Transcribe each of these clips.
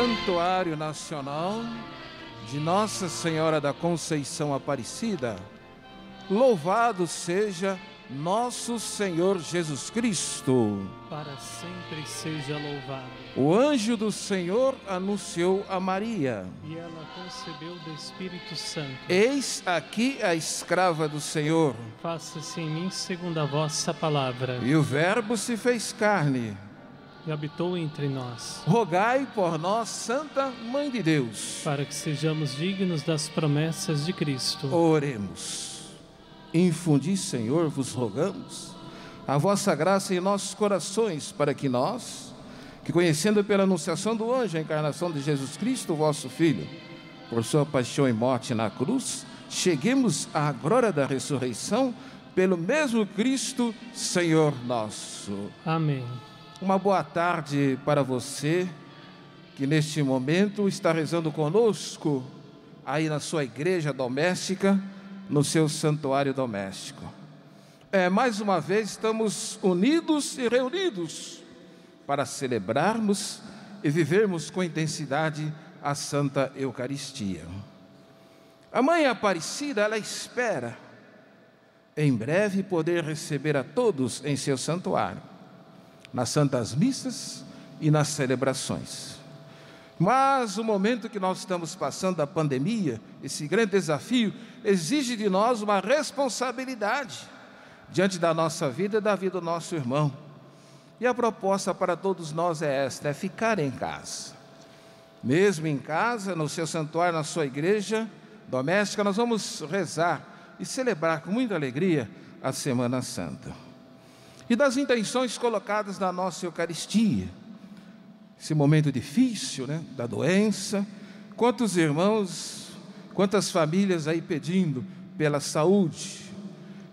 Santuário Nacional de Nossa Senhora da Conceição Aparecida, louvado seja nosso Senhor Jesus Cristo. Para sempre seja louvado. O anjo do Senhor anunciou a Maria, e ela concebeu do Espírito Santo. Eis aqui a escrava do Senhor. Faça-se em mim segundo a vossa palavra. E o Verbo se fez carne e habitou entre nós. Rogai por nós, Santa Mãe de Deus, para que sejamos dignos das promessas de Cristo. Oremos. Infundi, Senhor, vos rogamos, a vossa graça em nossos corações, para que nós, que conhecendo pela anunciação do anjo a encarnação de Jesus Cristo, vosso Filho, por sua paixão e morte na cruz, cheguemos à glória da ressurreição, pelo mesmo Cristo, Senhor nosso. Amém. Uma boa tarde para você, que neste momento está rezando conosco, aí na sua igreja doméstica, no seu santuário doméstico. Mais uma vez estamos unidos e reunidos para celebrarmos e vivermos com intensidade a Santa Eucaristia. A Mãe Aparecida, ela espera em breve poder receber a todos em seu santuário, nas santas missas e nas celebrações. Mas o momento que nós estamos passando da pandemia, esse grande desafio, exige de nós uma responsabilidade diante da nossa vida e da vida do nosso irmão. E a proposta para todos nós é esta, é ficar em casa. Mesmo em casa, no seu santuário, na sua igreja doméstica, nós vamos rezar e celebrar com muita alegria a Semana Santa. E das intenções colocadas na nossa Eucaristia, esse momento difícil, né, da doença, quantos irmãos, quantas famílias aí pedindo pela saúde.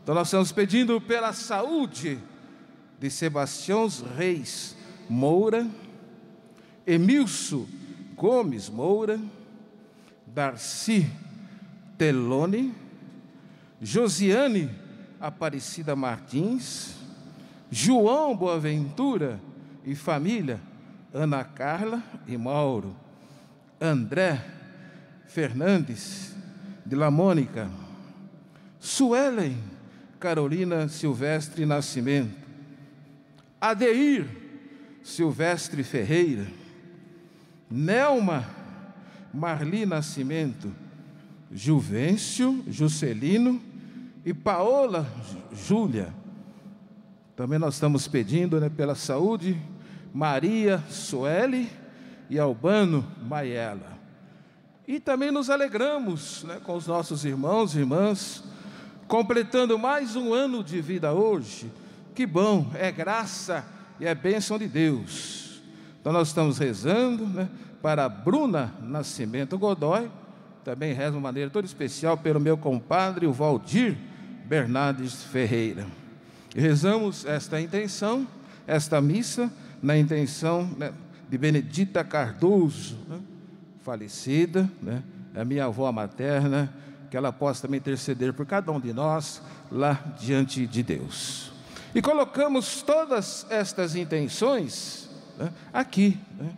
Então nós estamos pedindo pela saúde de Sebastião Reis Moura, Emilson Gomes Moura, Darcy Telone, Josiane Aparecida Martins, João Boaventura e família, Ana Carla e Mauro, André Fernandes de La Mônica, Suelen Carolina Silvestre Nascimento, Adeir Silvestre Ferreira, Nelma Marli Nascimento, Juvencio Juscelino e Paola Júlia. Também nós estamos pedindo, né, pela saúde, Maria Sueli e Albano Maiella. E também nos alegramos, né, com os nossos irmãos e irmãs, completando mais um ano de vida hoje. Que bom, é graça e é bênção de Deus. Então nós estamos rezando, né, para Bruna Nascimento Godoy, também rezo de maneira toda especial pelo meu compadre, o Valdir Bernardes Ferreira. E rezamos esta intenção, esta missa, na intenção, né, de Benedita Cardoso, né, falecida, né, a minha avó materna, que ela possa também interceder por cada um de nós lá diante de Deus. E colocamos todas estas intenções, né, aqui, né,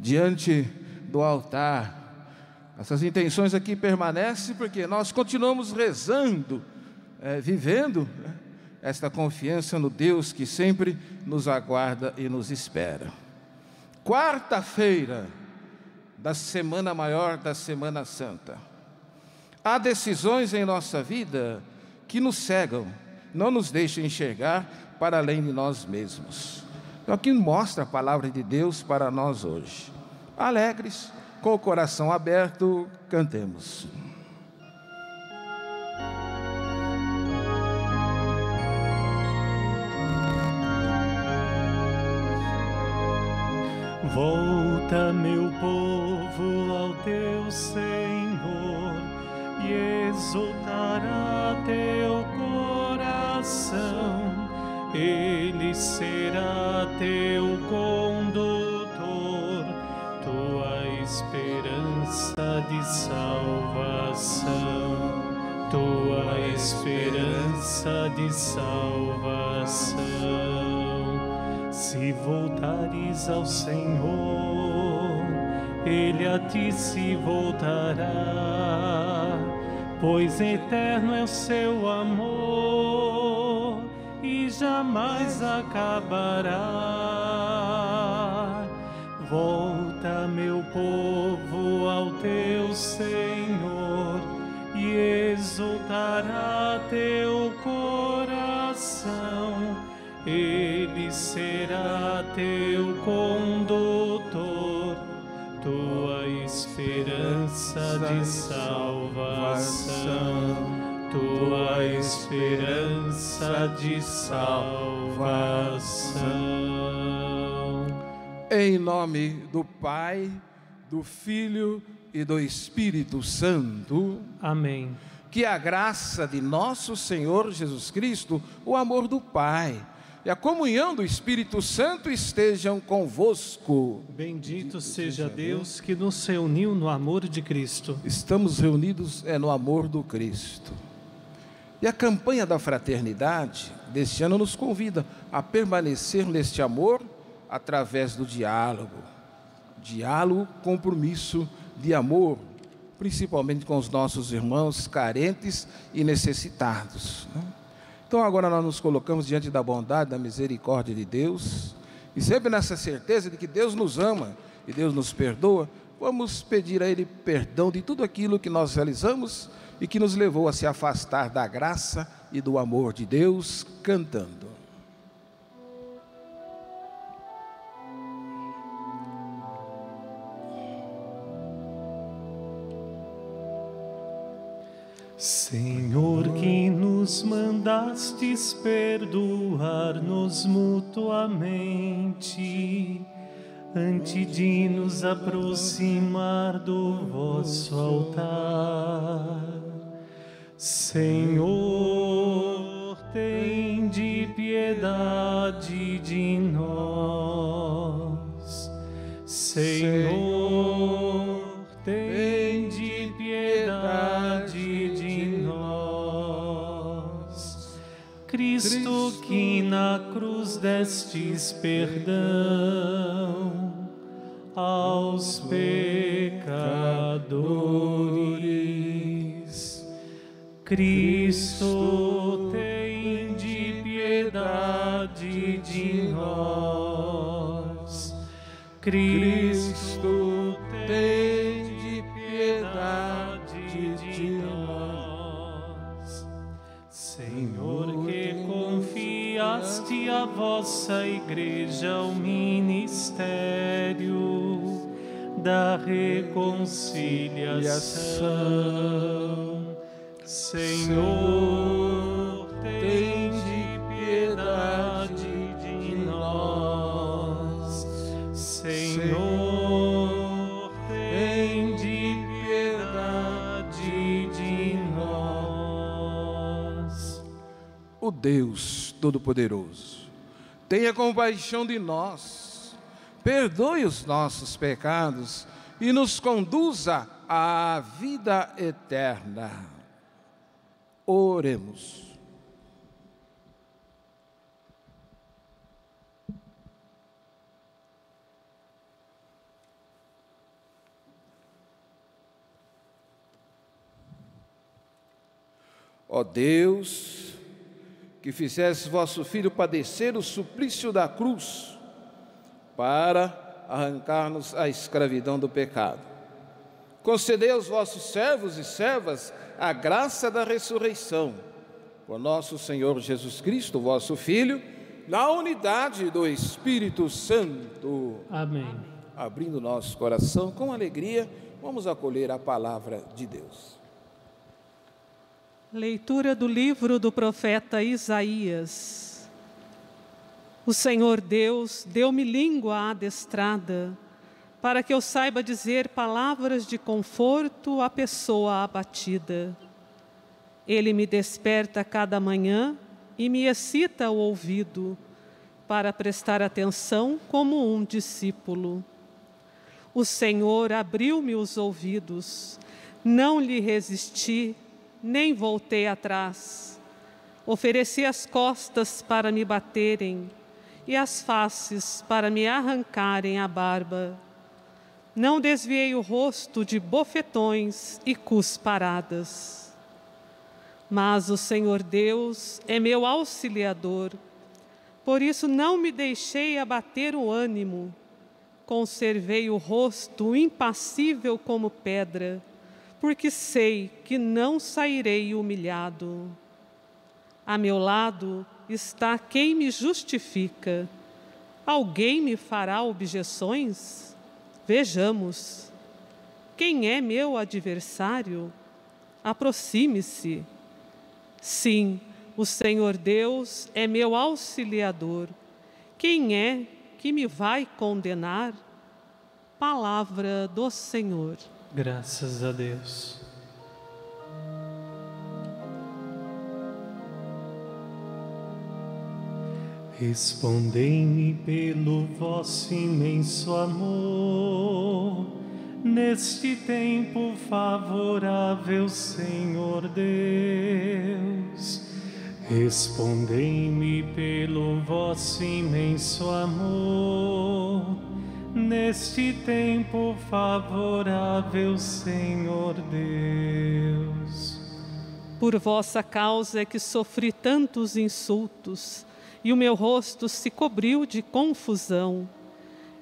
diante do altar. Essas intenções aqui permanecem porque nós continuamos rezando, vivendo, né, esta confiança no Deus que sempre nos aguarda e nos espera. Quarta-feira da Semana Maior da Semana Santa. Há decisões em nossa vida que nos cegam, não nos deixam enxergar para além de nós mesmos. É o que mostra a palavra de Deus para nós hoje. Alegres, com o coração aberto, cantemos. Volta, meu povo, ao teu Senhor, e exultará teu coração. Ele será teu condutor, tua esperança de salvação, tua esperança de salvação. Se voltares ao Senhor, ele a ti se voltará, pois eterno é o seu amor e jamais acabará. Volta, meu povo, ao teu Senhor, e exultará teu coração. Ele será teu condutor, tua esperança de salvação, tua esperança de salvação. Em nome do Pai, do Filho e do Espírito Santo. Amém. Que a graça de nosso Senhor Jesus Cristo, o amor do Pai e a comunhão do Espírito Santo estejam convosco. Bendito seja Deus que nos reuniu no amor de Cristo. Estamos reunidos no amor do Cristo. E a campanha da fraternidade deste ano nos convida a permanecer neste amor através do diálogo. Diálogo, compromisso de amor, principalmente com os nossos irmãos carentes e necessitados, né? Então agora nós nos colocamos diante da bondade, da misericórdia de Deus, e sempre nessa certeza de que Deus nos ama e Deus nos perdoa, vamos pedir a Ele perdão de tudo aquilo que nós realizamos e que nos levou a se afastar da graça e do amor de Deus, cantando. Senhor, que nos mandastes perdoar-nos mutuamente, antes de nos aproximar do vosso altar. Senhor, tende piedade de nós. Senhor, tende piedade de nós. Cristo, que na cruz destes perdão aos pecadores. Cristo, tende piedade de nós. Cristo, tende de nós. Senhor, que confiaste a vossa igreja ao ministério da reconciliação. Senhor, tende piedade de nós. Senhor, o Deus Todo-Poderoso, tenha compaixão de nós, perdoe os nossos pecados e nos conduza à vida eterna. Oremos. Ó Deus, que fizesse vosso Filho padecer o suplício da cruz para arrancar-nos à escravidão do pecado, concedei aos vossos servos e servas a graça da ressurreição, por nosso Senhor Jesus Cristo, vosso Filho, na unidade do Espírito Santo. Amém. Abrindo nosso coração com alegria, vamos acolher a palavra de Deus. Leitura do livro do profeta Isaías. O Senhor Deus deu-me língua adestrada, para que eu saiba dizer palavras de conforto à pessoa abatida. Ele me desperta cada manhã e me excita o ouvido, para prestar atenção como um discípulo. O Senhor abriu-me os ouvidos, não lhe resisti, nem voltei atrás. Ofereci as costas para me baterem e as faces para me arrancarem a barba. Não desviei o rosto de bofetões e cusparadas. Mas o Senhor Deus é meu auxiliador, por isso não me deixei abater o ânimo. Conservei o rosto impassível como pedra, porque sei que não sairei humilhado. A meu lado está quem me justifica. Alguém me fará objeções? Vejamos. Quem é meu adversário? Aproxime-se. Sim, o Senhor Deus é meu auxiliador. Quem é que me vai condenar? Palavra do Senhor. Graças a Deus. Respondei-me pelo vosso imenso amor, neste tempo favorável, Senhor Deus. Respondei-me pelo vosso imenso amor, neste tempo favorável, Senhor Deus. Por vossa causa é que sofri tantos insultos, e o meu rosto se cobriu de confusão.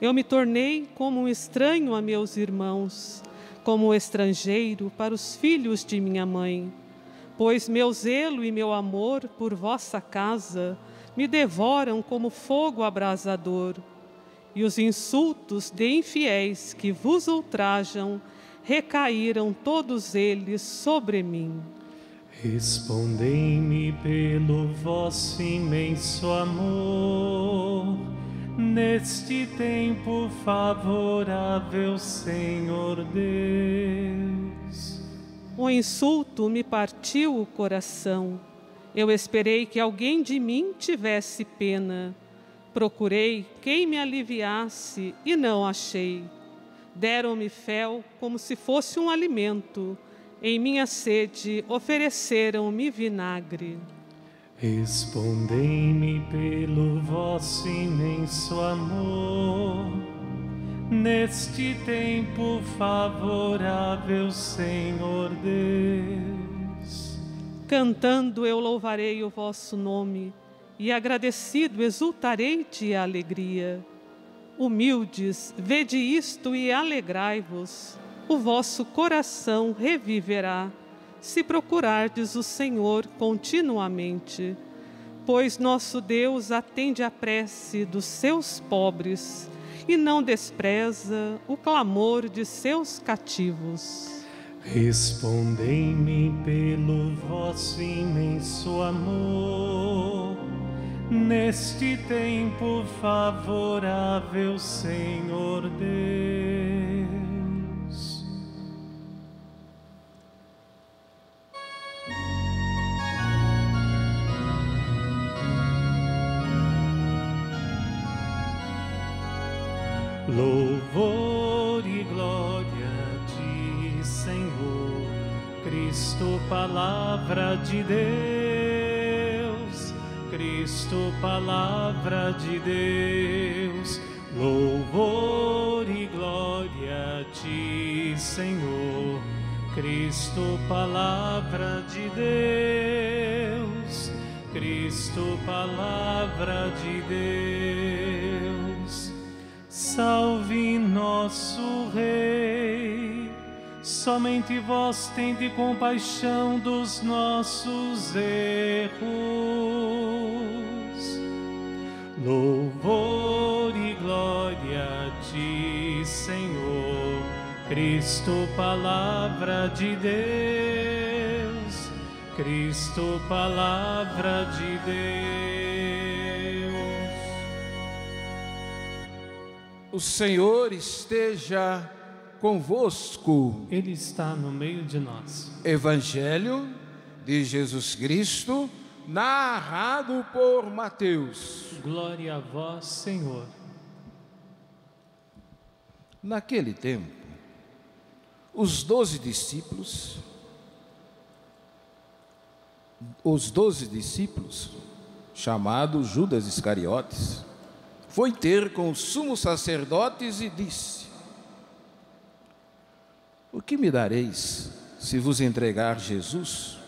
Eu me tornei como um estranho a meus irmãos, como um estrangeiro para os filhos de minha mãe. Pois meu zelo e meu amor por vossa casa me devoram como fogo abrasador, e os insultos de infiéis que vos ultrajam recaíram todos eles sobre mim. Respondei-me pelo vosso imenso amor, neste tempo favorável, Senhor Deus. O insulto me partiu o coração. Eu esperei que alguém de mim tivesse pena. Procurei quem me aliviasse e não achei. Deram-me fel como se fosse um alimento. Em minha sede ofereceram-me vinagre. Respondei-me pelo vosso imenso amor, neste tempo favorável, Senhor Deus. Cantando eu louvarei o vosso nome, e agradecido exultarei de alegria. Humildes, vede isto e alegrai-vos, o vosso coração reviverá, se procurardes o Senhor continuamente. Pois nosso Deus atende à prece dos seus pobres, e não despreza o clamor de seus cativos. Respondei-me pelo vosso imenso amor, neste tempo favorável, Senhor Deus. Louvor e glória de Senhor, Cristo, palavra de Deus, Cristo, palavra de Deus. Louvor e glória de Senhor, Cristo, palavra de Deus, Cristo, palavra de Deus. Salve nosso Rei, somente vós tende compaixão dos nossos erros. Louvor e glória de Senhor, Cristo, palavra de Deus, Cristo, palavra de Deus. O Senhor esteja convosco. Ele está no meio de nós. Evangelho de Jesus Cristo, narrado por Mateus. Glória a vós, Senhor. Naquele tempo, os 12 discípulos, chamados Judas Iscariotes, foi ter com os sumos sacerdotes e disse: O que me dareis se vos entregar Jesus?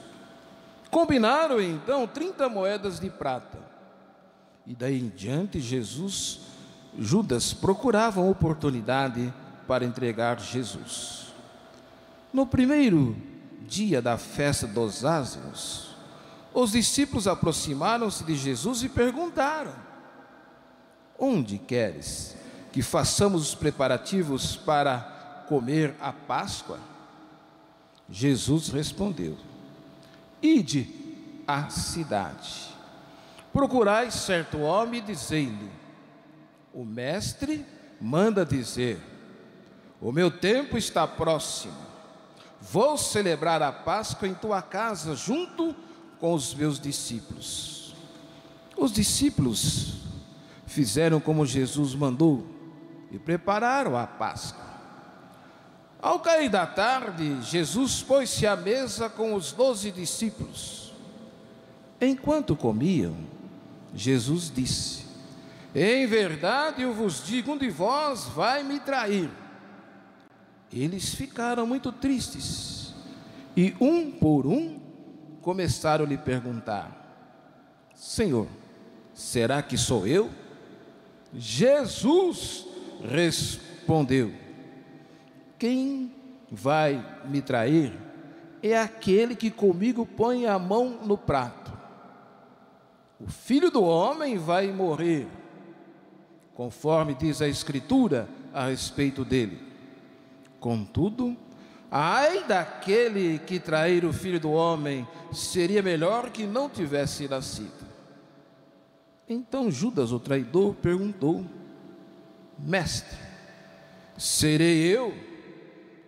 Combinaram então 30 moedas de prata. E daí em diante Judas procurava oportunidade para entregar Jesus. No primeiro dia da festa dos ázimos, os discípulos aproximaram-se de Jesus e perguntaram: onde queres que façamos os preparativos para comer a Páscoa? Jesus respondeu: ide à cidade, procurai certo homem e dizei-lhe: o mestre manda dizer, o meu tempo está próximo, vou celebrar a Páscoa em tua casa junto com os meus discípulos. Os discípulos fizeram como Jesus mandou e prepararam a Páscoa. Ao cair da tarde, Jesus pôs-se à mesa com os 12 discípulos. Enquanto comiam, Jesus disse: em verdade eu vos digo, um de vós vai me trair. Eles ficaram muito tristes e, um por um, começaram a lhe perguntar: Senhor, será que sou eu? Jesus respondeu: quem vai me trair é aquele que comigo põe a mão no prato. O Filho do Homem vai morrer, conforme diz a Escritura a respeito dele. Contudo, ai daquele que trair o Filho do Homem, seria melhor que não tivesse nascido. Então Judas, o traidor, perguntou: mestre, serei eu?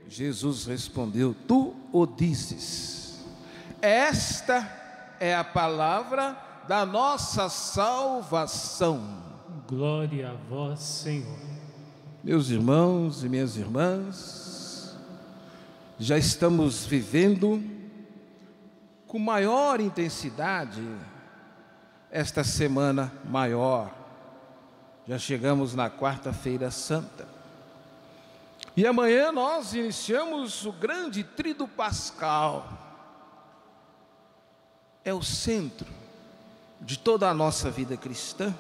Jesus respondeu: tu o dizes. Esta é a palavra da nossa salvação. Glória a vós, Senhor. Meus irmãos e minhas irmãs, já estamos vivendo com maior intensidade esta semana maior. Já chegamos na Quarta-feira Santa. E amanhã nós iniciamos o grande tríduo pascal. É o centro de toda a nossa vida cristã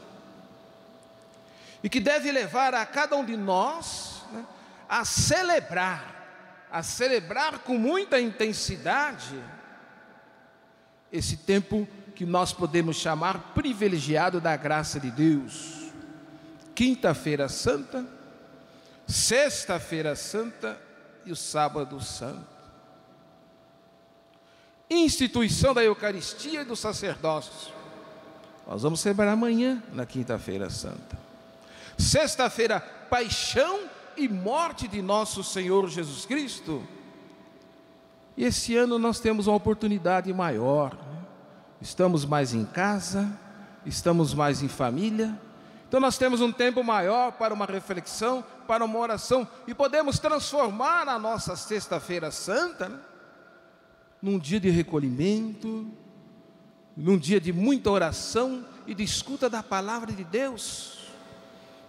e que deve levar a cada um de nós, né, a celebrar com muita intensidade esse tempo que nós podemos chamar privilegiado da graça de Deus. Quinta-feira Santa, Sexta-feira Santa e o Sábado Santo. Instituição da Eucaristia e do sacerdócio. Nós vamos celebrar amanhã, na Quinta-feira Santa. Sexta-feira, paixão e morte de nosso Senhor Jesus Cristo. E esse ano nós temos uma oportunidade maior, né? Estamos mais em casa, estamos mais em família. Então nós temos um tempo maior para uma reflexão, para uma oração, e podemos transformar a nossa Sexta-feira Santa, né, num dia de recolhimento, num dia de muita oração e de escuta da palavra de Deus,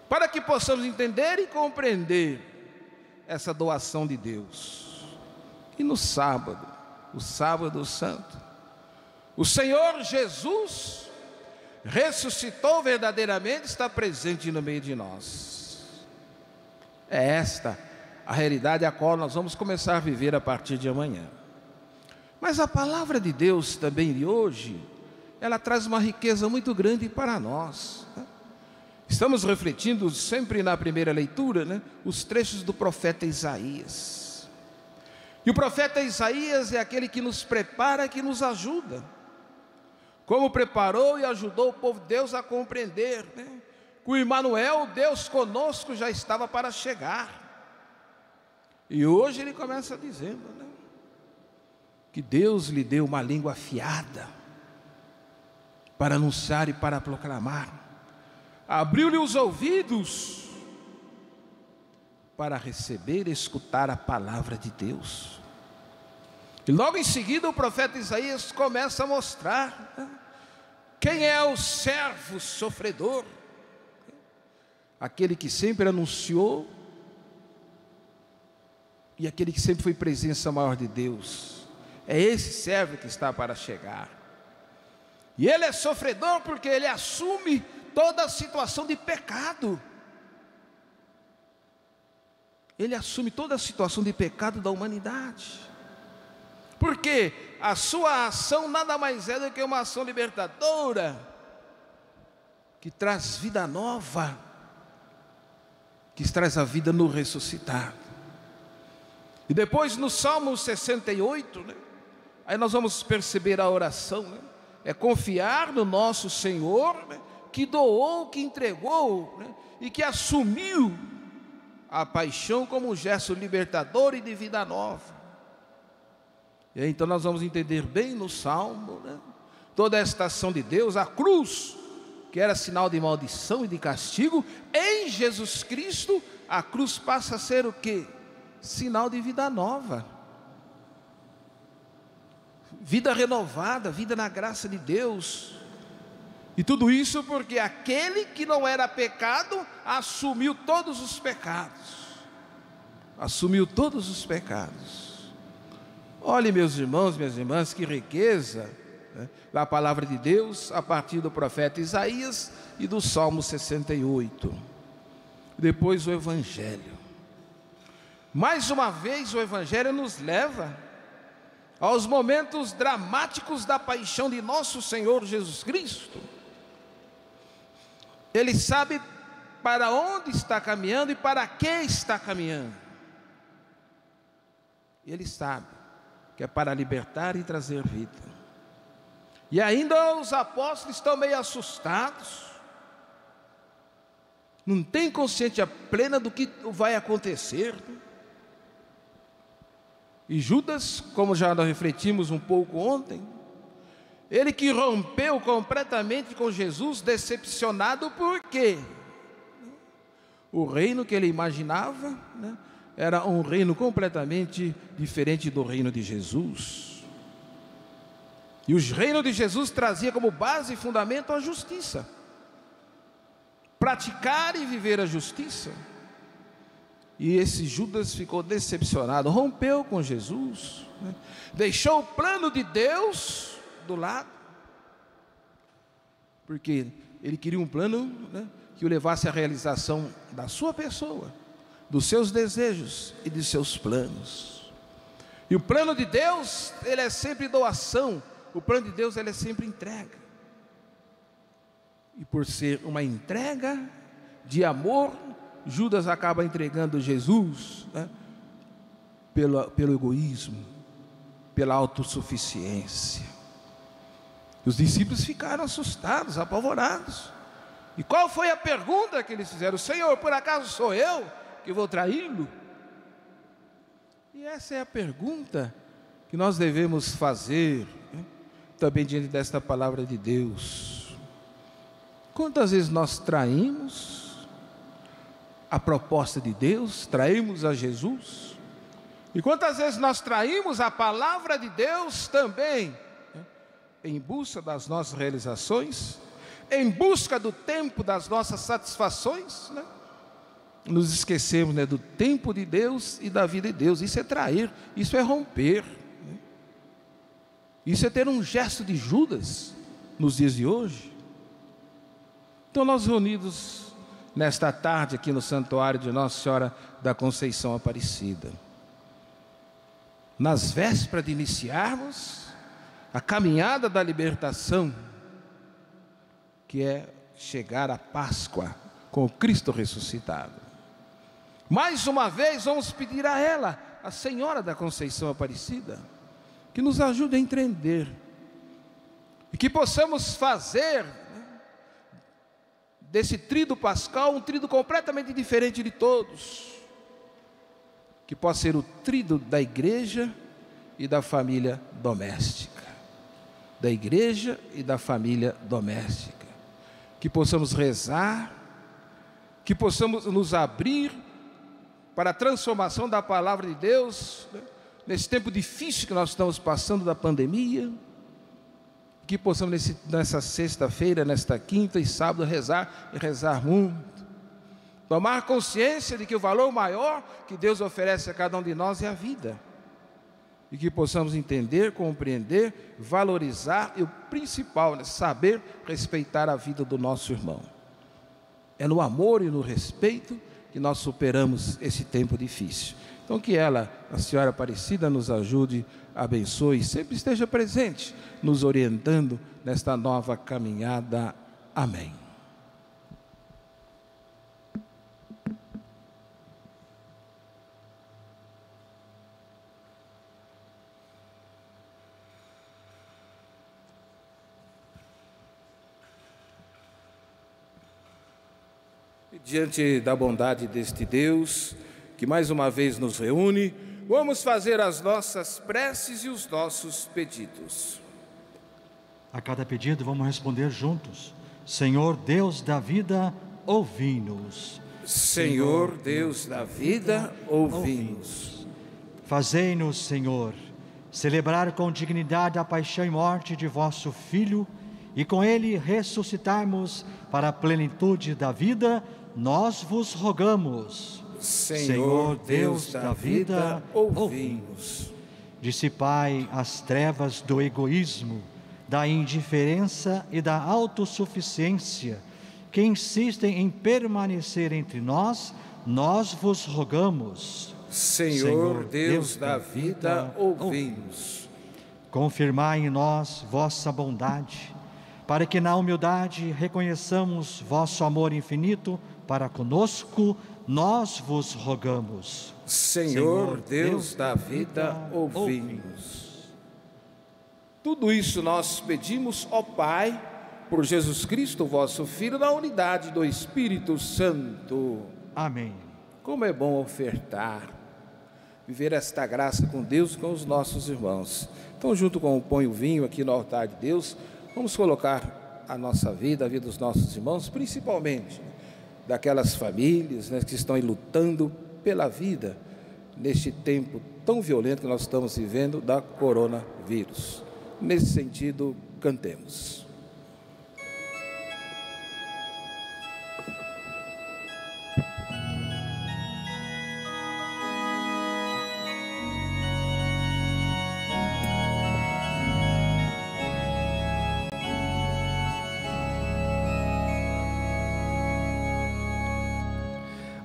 para que possamos entender e compreender essa doação de Deus. E no sábado, o Sábado Santo, o Senhor Jesus ressuscitou verdadeiramente, está presente no meio de nós. É esta a realidade a qual nós vamos começar a viver a partir de amanhã. Mas a palavra de Deus também de hoje, ela traz uma riqueza muito grande para nós. Estamos refletindo sempre na primeira leitura, né, os trechos do profeta Isaías. E o profeta Isaías é aquele que nos prepara, que nos ajuda. Como preparou e ajudou o povo de Deus a compreender, né, que o Emmanuel, Deus conosco, já estava para chegar. E hoje ele começa dizendo, né, que Deus lhe deu uma língua afiada para anunciar e para proclamar. Abriu-lhe os ouvidos para receber e escutar a palavra de Deus. E logo em seguida o profeta Isaías começa a mostrar, né, quem é o servo sofredor, aquele que sempre anunciou, e aquele que sempre foi presença maior de Deus. É esse servo que está para chegar. E ele é sofredor porque ele assume toda a situação de pecado. Ele assume toda a situação de pecado da humanidade. Porque a sua ação nada mais é do que uma ação libertadora, que traz vida nova, que traz a vida no ressuscitado. E depois no Salmo 68, aí nós vamos perceber a oração, é confiar no nosso Senhor, que doou, que entregou, e que assumiu a paixão como um gesto libertador e de vida nova. E aí, então nós vamos entender bem no Salmo, toda esta ação de Deus, a cruz, que era sinal de maldição e de castigo, em Jesus Cristo, a cruz passa a ser o quê? Sinal de vida nova, vida renovada, vida na graça de Deus. E tudo isso porque aquele que não era pecado, assumiu todos os pecados. Assumiu todos os pecados. Olhe, meus irmãos, minhas irmãs, que riqueza, da palavra de Deus, a partir do profeta Isaías e do Salmo 68. Depois o Evangelho. Mais uma vez o Evangelho nos leva aos momentos dramáticos da paixão de nosso Senhor Jesus Cristo. Ele sabe para onde está caminhando e para que está caminhando. Ele sabe que é para libertar e trazer vida. E ainda os apóstolos estão meio assustados. Não tem consciência plena do que vai acontecer. E Judas, como já nós refletimos um pouco ontem, ele que rompeu completamente com Jesus, decepcionado porque o reino que ele imaginava, era um reino completamente diferente do reino de Jesus. E o reino de Jesus trazia como base e fundamento a justiça. Praticar e viver a justiça. E esse Judas ficou decepcionado, rompeu com Jesus, deixou o plano de Deus do lado, porque ele queria um plano, que o levasse à realização da sua pessoa, dos seus desejos e de seus planos. E o plano de Deus, ele é sempre doação, o plano de Deus, ele é sempre entrega. E por ser uma entrega de amor, Judas acaba entregando Jesus, pelo egoísmo, pela autossuficiência. Os discípulos ficaram assustados, apavorados. E qual foi a pergunta que eles fizeram? Senhor, por acaso sou eu que vou traí-lo? E essa é a pergunta que nós devemos fazer, também diante desta palavra de Deus. Quantas vezes nós traímos a proposta de Deus, traímos a Jesus? E quantas vezes nós traímos a palavra de Deus também, em busca das nossas realizações, em busca do tempo das nossas satisfações, nos esquecemos do tempo de Deus e da vida de Deus. Isso é trair, isso é romper, isso é ter um gesto de Judas nos dias de hoje. Então nós reunidos nesta tarde aqui no Santuário de Nossa Senhora da Conceição Aparecida, nas vésperas de iniciarmos a caminhada da libertação, que é chegar à Páscoa com o Cristo ressuscitado. Mais uma vez vamos pedir a ela, a Senhora da Conceição Aparecida, que nos ajude a entender e que possamos fazer desse trido pascal um trido completamente diferente de todos, que pode ser o trido da igreja e da família doméstica, da igreja e da família doméstica, que possamos rezar, que possamos nos abrir para a transformação da palavra de Deus, nesse tempo difícil que nós estamos passando da pandemia, que possamos nessa sexta-feira, nesta quinta e sábado rezar, e rezar muito, Tomar consciência de que o valor maior que Deus oferece a cada um de nós é a vida. E que possamos entender, compreender, valorizar e o principal, saber respeitar a vida do nosso irmão. É no amor e no respeito que nós superamos esse tempo difícil. Então que ela, a Senhora Aparecida, nos ajude, abençoe e sempre esteja presente, nos orientando nesta nova caminhada. Amém. Diante da bondade deste Deus, que mais uma vez nos reúne, vamos fazer as nossas preces e os nossos pedidos. A cada pedido vamos responder juntos. Senhor Deus da vida, ouvi-nos. Senhor Deus da vida, ouvi-nos. Fazei-nos, Senhor, celebrar com dignidade a paixão e morte de vosso Filho, e com ele ressuscitarmos para a plenitude da vida. Nós vos rogamos, Senhor Deus da vida, ouvi-nos. Dissipai as trevas do egoísmo, da indiferença e da autossuficiência, que insistem em permanecer entre nós. Nós vos rogamos, Senhor Deus da vida, ouvi-nos. Confirmai em nós vossa bondade, para que na humildade reconheçamos vosso amor infinito para conosco. Nós vos rogamos, Senhor Deus da vida, ouvi-nos. Tudo isso nós pedimos, ó Pai, por Jesus Cristo, vosso Filho, na unidade do Espírito Santo. Amém. Como é bom ofertar, viver esta graça com Deus e com os nossos irmãos. Então, junto com o pão e o vinho aqui no altar de Deus, vamos colocar a nossa vida, a vida dos nossos irmãos, principalmente daquelas famílias, né, que estão aí lutando pela vida neste tempo tão violento que nós estamos vivendo da coronavírus. Nesse sentido, cantemos.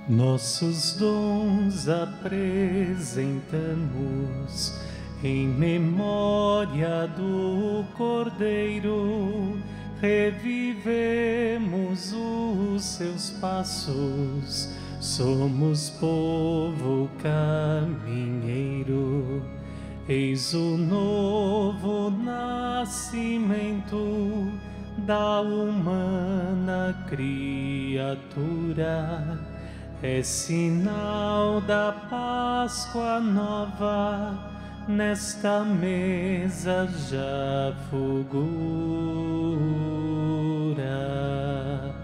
Nossos dons apresentamos em memória do Cordeiro, revivemos os seus passos, somos povo caminheiro, eis o novo nascimento da humana criatura. É sinal da Páscoa nova, nesta mesa já fulgura.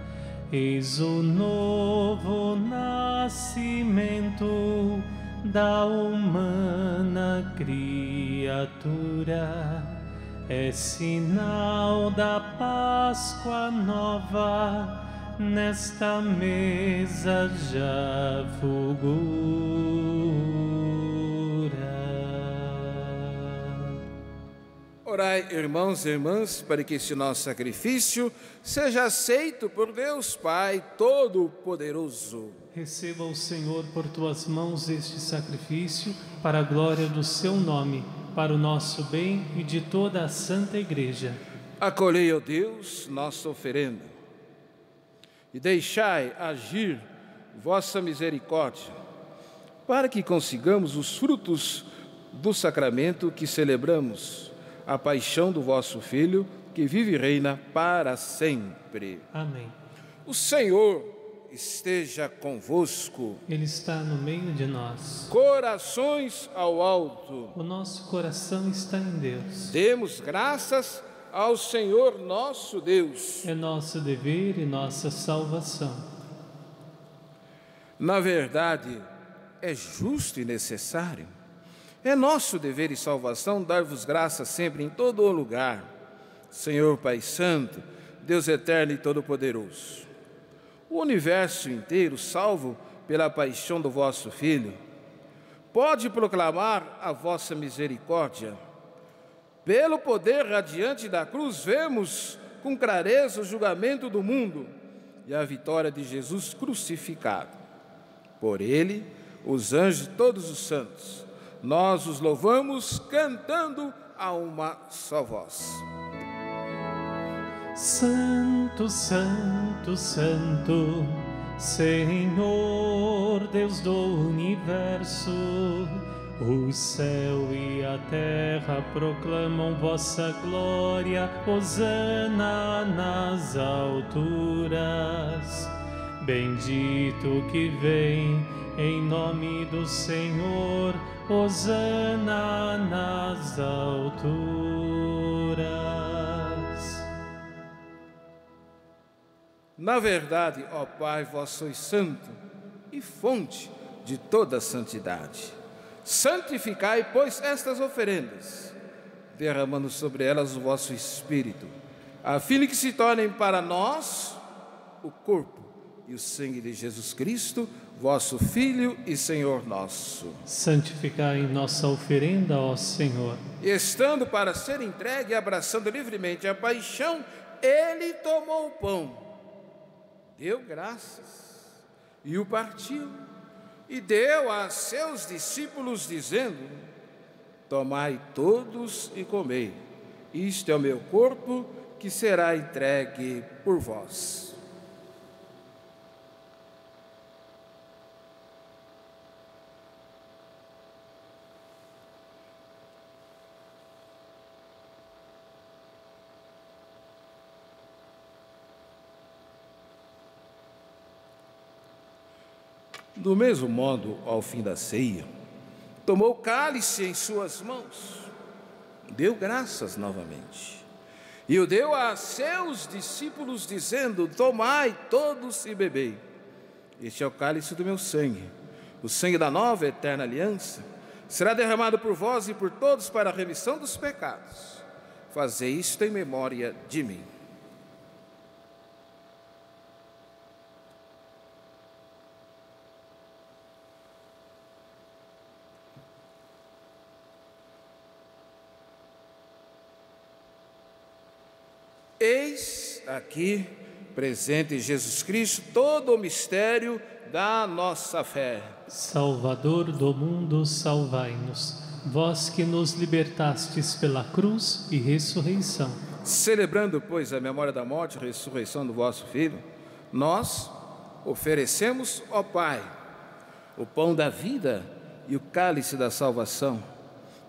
Eis o novo nascimento da humana criatura. É sinal da Páscoa nova, nesta mesa já fulgura. Orai, irmãos e irmãs, para que este nosso sacrifício seja aceito por Deus Pai Todo-Poderoso. Receba o Senhor por tuas mãos este sacrifício para a glória do seu nome, para o nosso bem e de toda a Santa Igreja. Acolhei, ó Deus, nossa oferenda, e deixai agir vossa misericórdia, para que consigamos os frutos do sacramento que celebramos, a paixão do vosso Filho, que vive e reina para sempre. Amém. O Senhor esteja convosco. Ele está no meio de nós. Corações ao alto. O nosso coração está em Deus. Demos graças ao Senhor nosso Deus. É nosso dever e nossa salvação. Na verdade, é justo e necessário, é nosso dever e salvação dar-vos graça sempre em todo lugar, Senhor Pai Santo, Deus Eterno e Todo-Poderoso, o universo inteiro salvo pela paixão do vosso Filho, pode proclamar a vossa misericórdia. Pelo poder radiante da cruz, vemos com clareza o julgamento do mundo e a vitória de Jesus crucificado. Por ele, os anjos e todos os santos, nós os louvamos cantando a uma só voz. Santo, santo, santo, Senhor Deus do universo, o céu e a terra proclamam vossa glória, hosana nas alturas. Bendito que vem em nome do Senhor, hosana nas alturas. Na verdade, ó Pai, vós sois santo e fonte de toda santidade. Santificai, pois, estas oferendas, derramando sobre elas o vosso Espírito, a fim de que se tornem para nós o corpo e o sangue de Jesus Cristo, vosso Filho e Senhor nosso. Santificai nossa oferenda, ó Senhor. E estando para ser entregue, abraçando livremente a paixão, ele tomou o pão, deu graças e o partiu, e deu a seus discípulos, dizendo: tomai todos e comei, isto é o meu corpo, que será entregue por vós. Do mesmo modo, ao fim da ceia, tomou o cálice em suas mãos, deu graças novamente, e o deu a seus discípulos, dizendo: tomai todos e bebei, este é o cálice do meu sangue, o sangue da nova e eterna aliança, será derramado por vós e por todos para a remissão dos pecados. Fazei isto em memória de mim. Eis aqui presente Jesus Cristo, todo o mistério da nossa fé. Salvador do mundo, salvai-nos, vós que nos libertastes pela cruz e ressurreição. Celebrando, pois, a memória da morte e ressurreição do vosso Filho, nós oferecemos, ó Pai, o pão da vida e o cálice da salvação,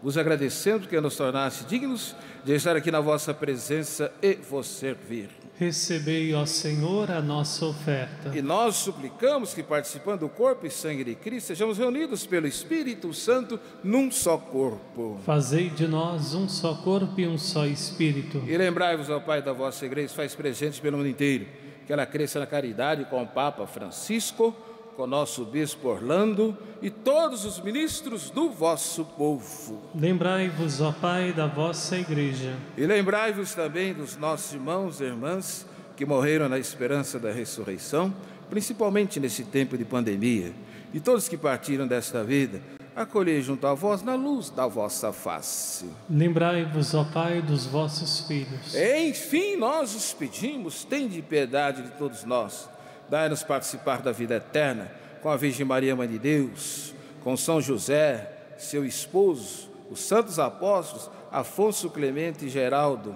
vos agradecendo que nos tornaste dignos de estar aqui na vossa presença e vos servir. Recebei, ó Senhor, a nossa oferta. E nós suplicamos que, participando do corpo e sangue de Cristo, sejamos reunidos pelo Espírito Santo num só corpo. Fazei de nós um só corpo e um só Espírito. E lembrai-vos, ó Pai, da vossa Igreja, faz presente pelo mundo inteiro, que ela cresça na caridade com o Papa Francisco, com o nosso bispo Orlando e todos os ministros do vosso povo. Lembrai-vos, ó Pai, da vossa Igreja. E lembrai-vos também dos nossos irmãos e irmãs que morreram na esperança da ressurreição, principalmente nesse tempo de pandemia, e todos que partiram desta vida, acolhei junto a vós na luz da vossa face. Lembrai-vos, ó Pai, dos vossos filhos. Enfim, nós os pedimos, tende piedade de todos nós. Dai-nos participar da vida eterna, com a Virgem Maria, Mãe de Deus, com São José, seu esposo, os santos apóstolos, Afonso Clemente e Geraldo,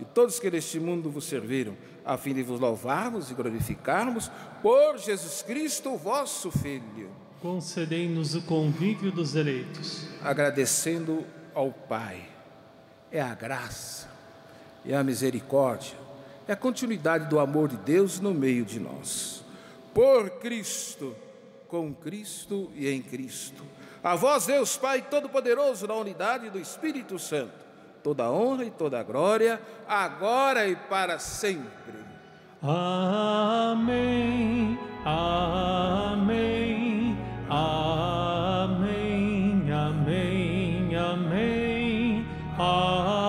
e todos que neste mundo vos serviram, a fim de vos louvarmos e glorificarmos, por Jesus Cristo, vosso Filho. Concedei-nos o convívio dos eleitos. Agradecendo ao Pai, é a graça, é a misericórdia, é a continuidade do amor de Deus no meio de nós. Por Cristo, com Cristo e em Cristo. A vós, Deus Pai Todo-Poderoso, na unidade do Espírito Santo, toda a honra e toda a glória, agora e para sempre. Amém, amém, amém, amém, amém, amém. Amém.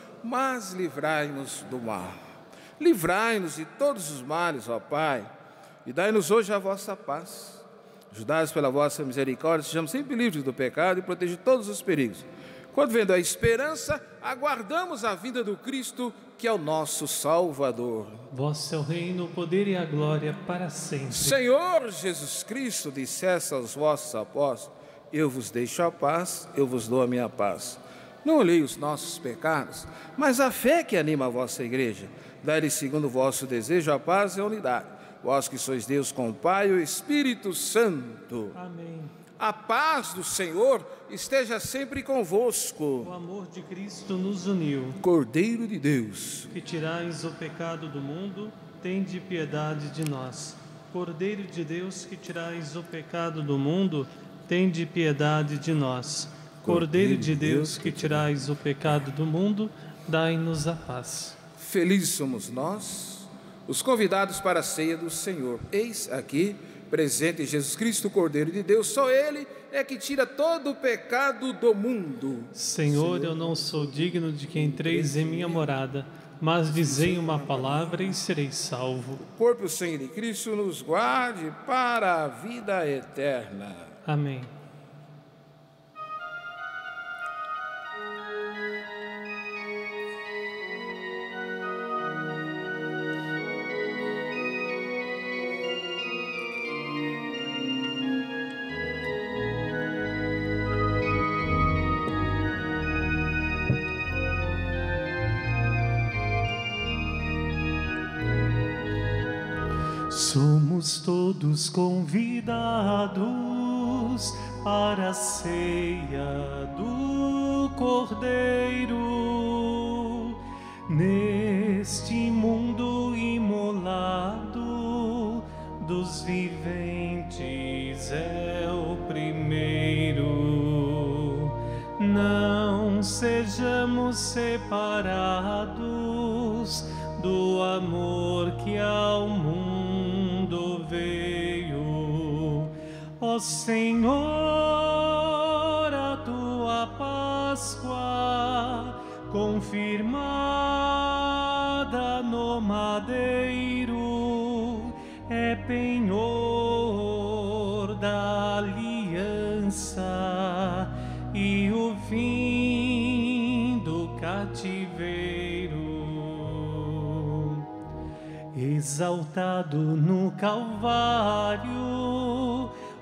mas livrai-nos do mal. Livrai-nos de todos os males, ó Pai, e dai-nos hoje a vossa paz. Ajudai-nos pela vossa misericórdia, sejamos sempre livres do pecado e proteja todos os perigos. Quando vendo a esperança, aguardamos a vinda do Cristo, que é o nosso Salvador. Vosso é o reino, o poder e a glória para sempre. Senhor Jesus Cristo, disseste aos vossos apóstolos: eu vos deixo a paz, eu vos dou a minha paz. Não olhei os nossos pecados, mas a fé que anima a vossa igreja. Dai-lhe segundo o vosso desejo a paz e a unidade. Vós que sois Deus com o Pai e o Espírito Santo. Amém. A paz do Senhor esteja sempre convosco. O amor de Cristo nos uniu. Cordeiro de Deus, que tirais o pecado do mundo, tende piedade de nós. Cordeiro de Deus, que tirais o pecado do mundo, tende piedade de nós. Cordeiro de Deus, que tirais o pecado do mundo, dai-nos a paz. Felizes somos nós, os convidados para a ceia do Senhor. Eis aqui presente Jesus Cristo, Cordeiro de Deus. Só Ele é que tira todo o pecado do mundo. Senhor, eu não sou digno de que entreis em minha morada, mas dizei uma palavra e serei salvo. O corpo e o sangue de Cristo nos guarde para a vida eterna. Amém. Somos todos convidados para a ceia do Cordeiro. Neste mundo imolado dos viventes é o primeiro. Não sejamos separados do amor que ao mundo veio. Ó Senhor, a tua Páscoa confirmada no madeiro é penhor da aliança e o fim do cativeiro. Exaltado no Calvário,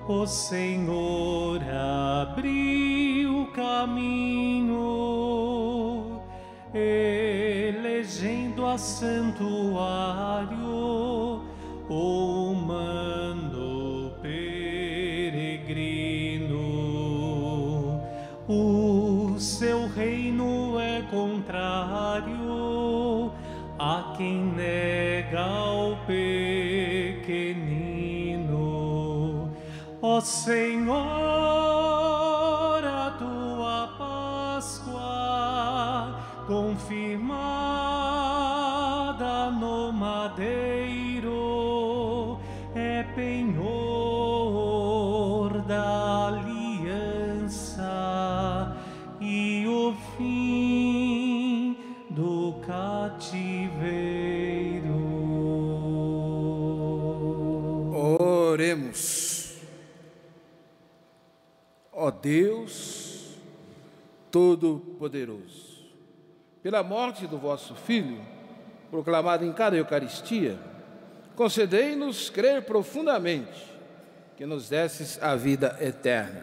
o Senhor abriu o caminho, elegendo a santuário o humano peregrino. O seu reino é contrário a quem nega o pequenino. Ó Senhor, a tua Páscoa confirmada no madeiro é penhor da aliança e o fim do cativeiro. Oremos. Ó Deus Todo-Poderoso, pela morte do vosso Filho, proclamado em cada Eucaristia, concedei-nos crer profundamente que nos desses a vida eterna.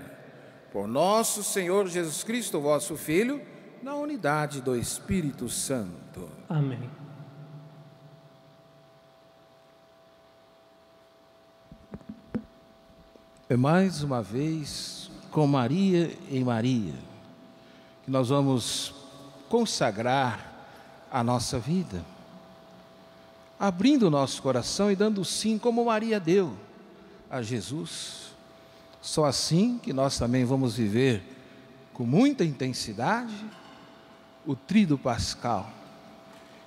Por nosso Senhor Jesus Cristo, vosso Filho, na unidade do Espírito Santo. Amém. Mais uma vez, com Maria em Maria, que nós vamos consagrar a nossa vida, abrindo o nosso coração e dando sim, como Maria deu a Jesus. Só assim que nós também vamos viver com muita intensidade o Tríduo Pascal,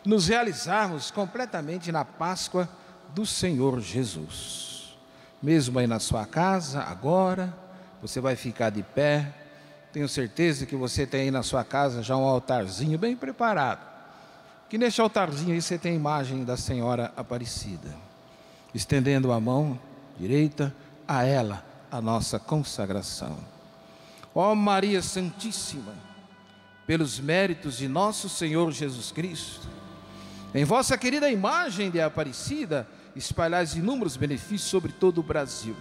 nos realizarmos completamente na Páscoa do Senhor Jesus. Mesmo aí na sua casa, agora, você vai ficar de pé. Tenho certeza que você tem aí na sua casa já um altarzinho bem preparado, que neste altarzinho aí você tem a imagem da Senhora Aparecida, estendendo a mão direita a ela, a nossa consagração. Ó Maria Santíssima, pelos méritos de nosso Senhor Jesus Cristo, em vossa querida imagem de Aparecida, espalhais inúmeros benefícios sobre todo o Brasil.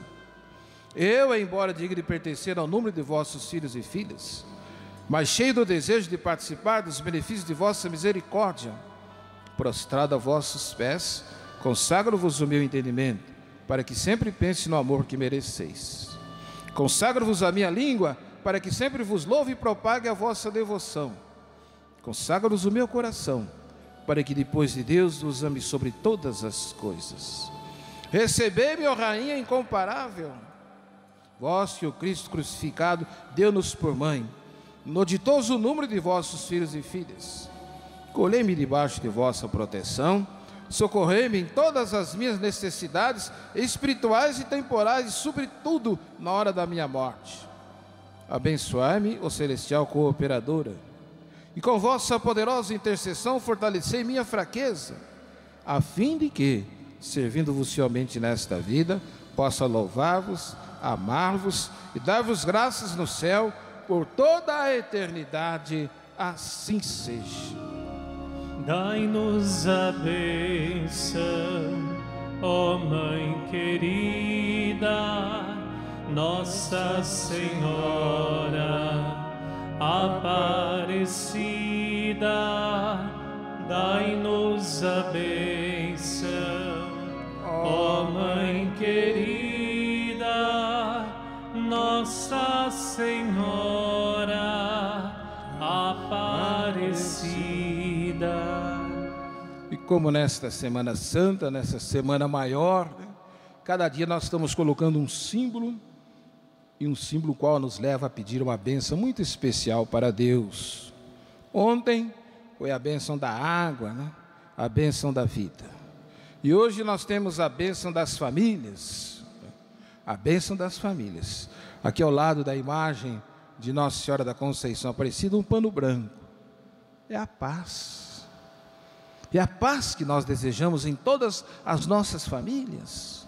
Eu, embora digno de pertencer ao número de vossos filhos e filhas, mas cheio do desejo de participar dos benefícios de vossa misericórdia, prostrado a vossos pés, consagro-vos o meu entendimento, para que sempre pense no amor que mereceis. Consagro-vos a minha língua, para que sempre vos louve e propague a vossa devoção. Consagro-vos o meu coração, para que depois de Deus vos ame sobre todas as coisas. Recebei-me, ó Rainha incomparável, vós que o Cristo crucificado deu-nos por mãe, no ditoso número de vossos filhos e filhas. Colhei-me debaixo de vossa proteção, socorrei-me em todas as minhas necessidades espirituais e temporais, e sobretudo na hora da minha morte. Abençoai-me, ó celestial cooperadora, e com vossa poderosa intercessão fortalecei minha fraqueza, a fim de que, servindo-vos somente nesta vida, possa louvar-vos, amar-vos e dar-vos graças no céu, por toda a eternidade, assim seja. Dai-nos a bênção, ó Mãe querida, Nossa Senhora Aparecida. Dai-nos a bênção, ó Mãe querida, Nossa Senhora Aparecida. E como nesta Semana Santa, nessa Semana Maior, né, cada dia nós estamos colocando um símbolo, e um símbolo qual nos leva a pedir uma bênção muito especial para Deus. Ontem foi a bênção da água, né, a bênção da vida. E hoje nós temos a bênção das famílias, a bênção das famílias. Aqui ao lado da imagem de Nossa Senhora da Conceição Aparecida, um pano branco. É a paz. É a paz que nós desejamos em todas as nossas famílias.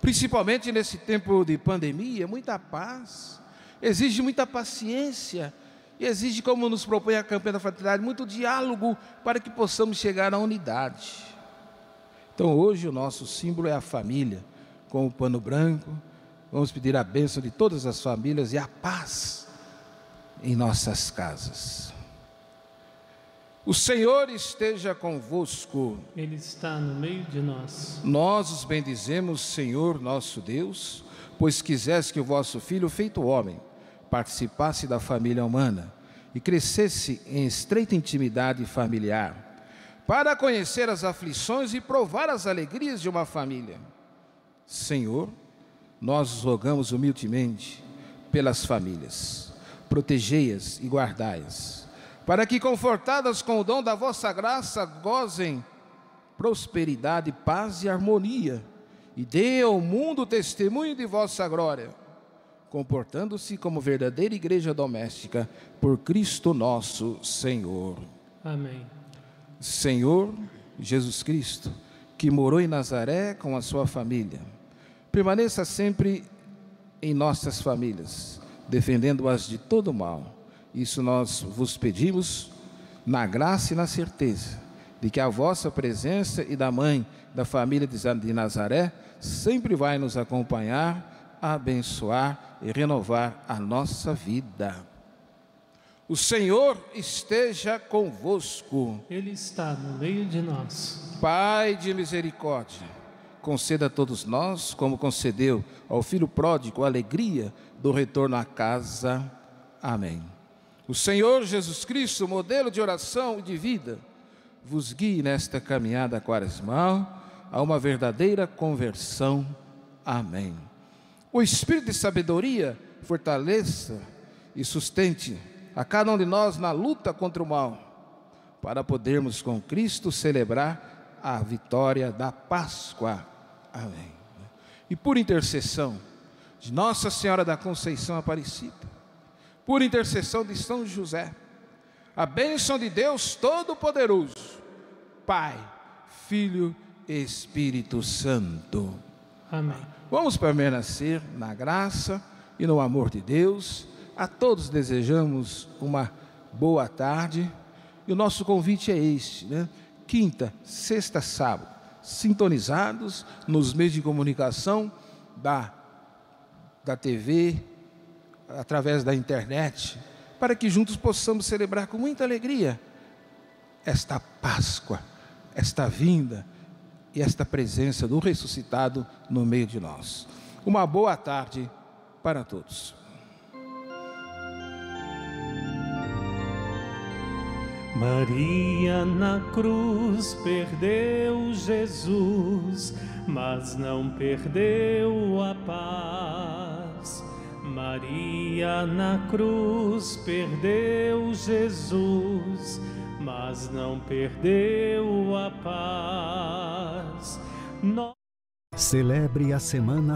Principalmente nesse tempo de pandemia, muita paz. Exige muita paciência. E exige, como nos propõe a campanha da fraternidade, muito diálogo para que possamos chegar à unidade. Então hoje o nosso símbolo é a família. Com o pano branco, vamos pedir a bênção de todas as famílias e a paz em nossas casas. O Senhor esteja convosco. Ele está no meio de nós. Nós os bendizemos, Senhor nosso Deus, pois quiseste que o vosso Filho, feito homem, participasse da família humana e crescesse em estreita intimidade familiar, para conhecer as aflições e provar as alegrias de uma família. Senhor, nós os rogamos humildemente pelas famílias, protegei-as e guardai-as, para que, confortadas com o dom da vossa graça, gozem prosperidade, paz e harmonia, e dê ao mundo testemunho de vossa glória, comportando-se como verdadeira igreja doméstica, por Cristo nosso Senhor. Amém. Senhor Jesus Cristo, que morou em Nazaré com a sua família, permaneça sempre em nossas famílias, defendendo-as de todo mal. Isso nós vos pedimos na graça e na certeza de que a vossa presença e da mãe da família de Nazaré sempre vai nos acompanhar, abençoar e renovar a nossa vida. O Senhor esteja convosco. Ele está no meio de nós. Pai de misericórdia, conceda a todos nós, como concedeu ao filho pródigo, a alegria do retorno à casa. Amém. O Senhor Jesus Cristo, modelo de oração e de vida, vos guie nesta caminhada quaresmal a uma verdadeira conversão. Amém. O Espírito de sabedoria fortaleça e sustente a cada um de nós na luta contra o mal, para podermos com Cristo celebrar a vitória da Páscoa. Amém. E por intercessão de Nossa Senhora da Conceição Aparecida, por intercessão de São José, a bênção de Deus Todo-Poderoso, Pai, Filho e Espírito Santo. Amém. Vamos permanecer na graça e no amor de Deus. A todos desejamos uma boa tarde. E o nosso convite é este, né? Quinta, sexta, sábado, sintonizados nos meios de comunicação da TV, através da internet, para que juntos possamos celebrar com muita alegria esta Páscoa, esta vinda e esta presença do ressuscitado no meio de nós. Uma boa tarde para todos. Maria na cruz perdeu Jesus, mas não perdeu a paz. Maria na cruz perdeu Jesus, mas não perdeu a paz. Celebre a semana